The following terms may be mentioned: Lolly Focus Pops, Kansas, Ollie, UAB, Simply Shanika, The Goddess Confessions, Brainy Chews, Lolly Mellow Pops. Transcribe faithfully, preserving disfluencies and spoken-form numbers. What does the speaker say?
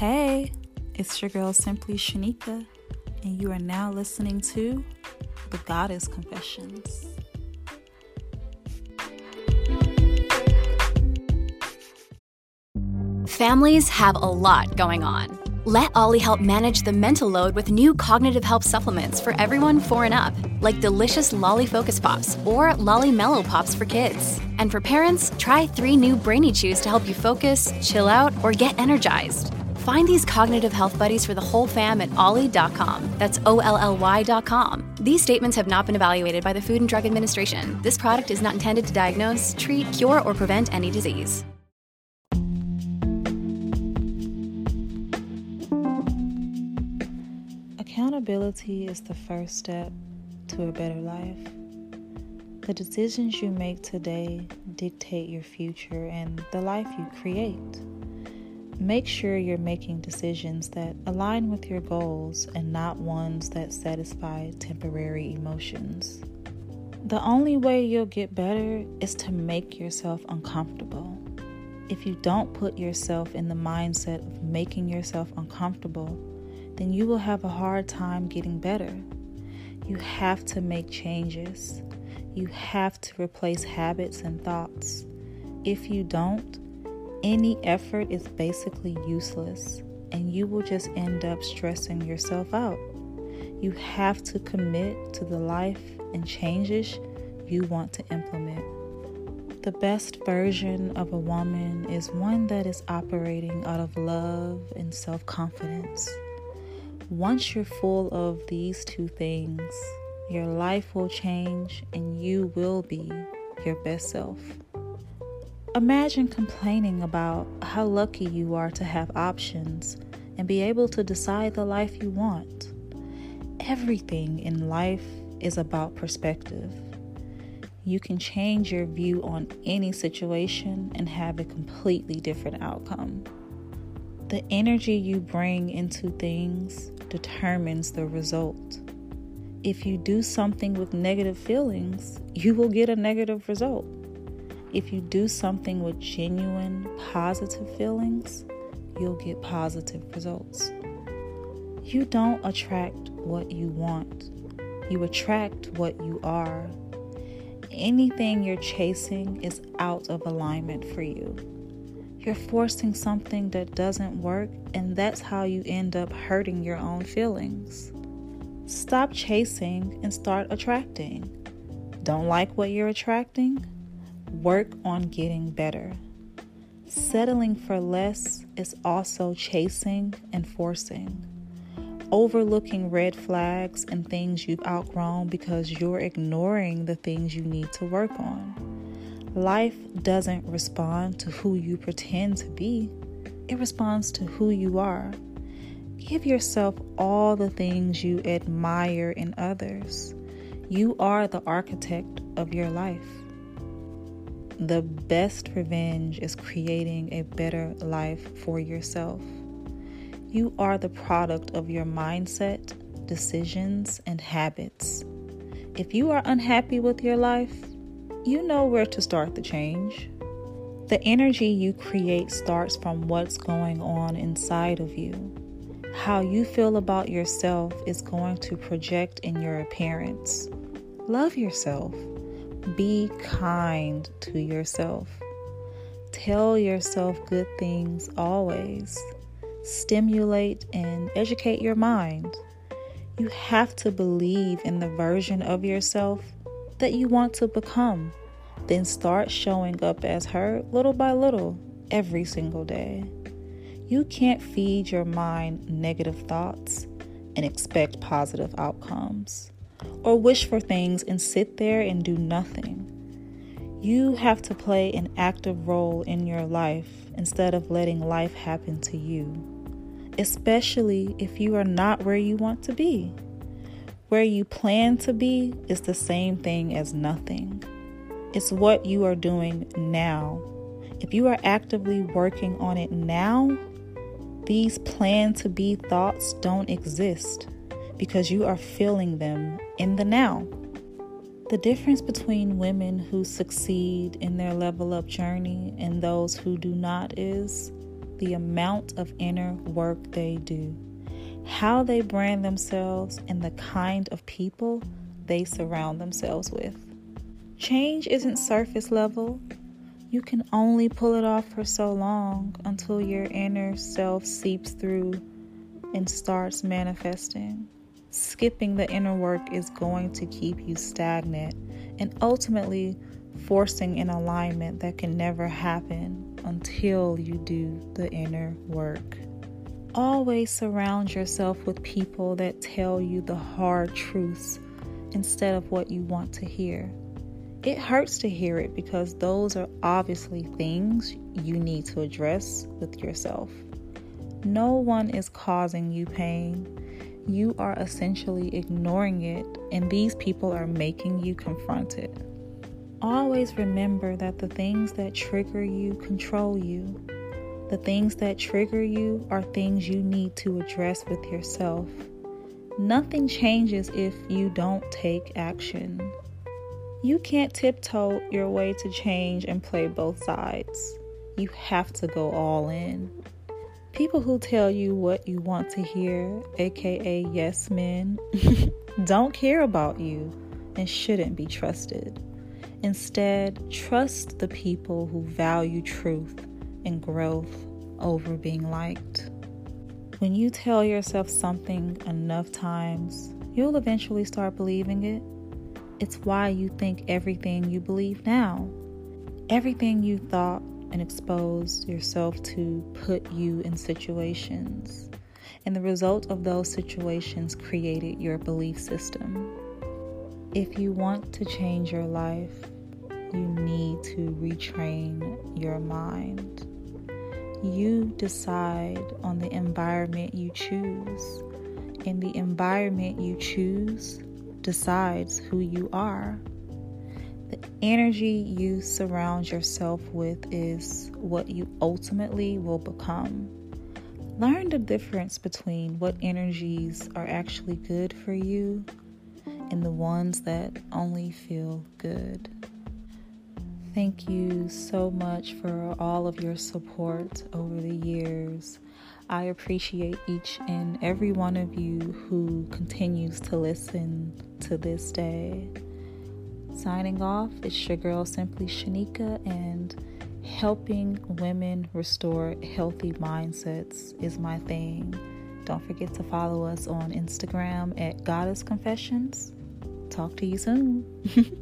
Hey, it's your girl Simply Shanika, and you are now listening to The Goddess Confessions. Families have a lot going on. Let Ollie help manage the mental load with new cognitive help supplements for everyone four and up, like delicious Lolly Focus Pops or Lolly Mellow Pops for kids. And for parents, try three new Brainy Chews to help you focus, chill out, or get energized. Find these cognitive health buddies for the whole fam at ollie dot com. That's O L L Y dot com. These statements have not been evaluated by the Food and Drug Administration. This product is not intended to diagnose, treat, cure, or prevent any disease. Accountability is the first step to a better life. The decisions you make today dictate your future and the life you create. Make sure you're making decisions that align with your goals and not ones that satisfy temporary emotions. The only way you'll get better is to make yourself uncomfortable. If you don't put yourself in the mindset of making yourself uncomfortable, then you will have a hard time getting better. You have to make changes. You have to replace habits and thoughts. If you don't, any effort is basically useless, and you will just end up stressing yourself out. You have to commit to the life and changes you want to implement. The best version of a woman is one that is operating out of love and self-confidence. Once you're full of these two things, your life will change and you will be your best self. Imagine complaining about how lucky you are to have options and be able to decide the life you want. Everything in life is about perspective. You can change your view on any situation and have a completely different outcome. The energy you bring into things determines the result. If you do something with negative feelings, you will get a negative result. If you do something with genuine, positive feelings, you'll get positive results. You don't attract what you want. You attract what you are. Anything you're chasing is out of alignment for you. You're forcing something that doesn't work, and that's how you end up hurting your own feelings. Stop chasing and start attracting. Don't like what you're attracting? Work on getting better. Settling for less is also chasing and forcing. Overlooking red flags and things you've outgrown because you're ignoring the things you need to work on. Life doesn't respond to who you pretend to be. It responds to who you are. Give yourself all the things you admire in others. You are the architect of your life. The best revenge is creating a better life for yourself. You are the product of your mindset, decisions, and habits. If you are unhappy with your life, you know where to start the change. The energy you create starts from what's going on inside of you. How you feel about yourself is going to project in your appearance. Love yourself. Be kind to yourself. Tell yourself good things always. Stimulate and educate your mind. You have to believe in the version of yourself that you want to become, then start showing up as her little by little every single day. You can't feed your mind negative thoughts and expect positive outcomes, or wish for things and sit there and do nothing. You have to play an active role in your life instead of letting life happen to you, especially if you are not where you want to be. Where you plan to be is the same thing as nothing. It's what you are doing now. If you are actively working on it now, these plan to be thoughts don't exist because you are feeling them in the now. The difference between women who succeed in their level up journey and those who do not is the amount of inner work they do, how they brand themselves, and the kind of people they surround themselves with. Change isn't surface level. You can only pull it off for so long until your inner self seeps through and starts manifesting. Skipping the inner work is going to keep you stagnant and ultimately forcing an alignment that can never happen until you do the inner work. Always surround yourself with people that tell you the hard truths instead of what you want to hear. It hurts to hear it because those are obviously things you need to address with yourself. No one is causing you pain. You are essentially ignoring it, and these people are making you confront it. Always remember that the things that trigger you control you. The things that trigger you are things you need to address with yourself. Nothing changes if you don't take action. You can't tiptoe your way to change and play both sides. You have to go all in. People who tell you what you want to hear, aka yes men, don't care about you and shouldn't be trusted. Instead, trust the people who value truth and growth over being liked. When you tell yourself something enough times, you'll eventually start believing it. It's why you think everything you believe now. Everything you thought and exposed yourself to put you in situations. And the result of those situations created your belief system. If you want to change your life, you need to retrain your mind. You decide on the environment you choose, and the environment you choose decides who you are. The energy you surround yourself with is what you ultimately will become. Learn the difference between what energies are actually good for you and the ones that only feel good. Thank you so much for all of your support over the years. I appreciate each and every one of you who continues to listen to this day. Signing off, it's your girl Simply Shanika, and helping women restore healthy mindsets is my thing. Don't forget to follow us on Instagram at Goddess Confessions. Talk to you soon.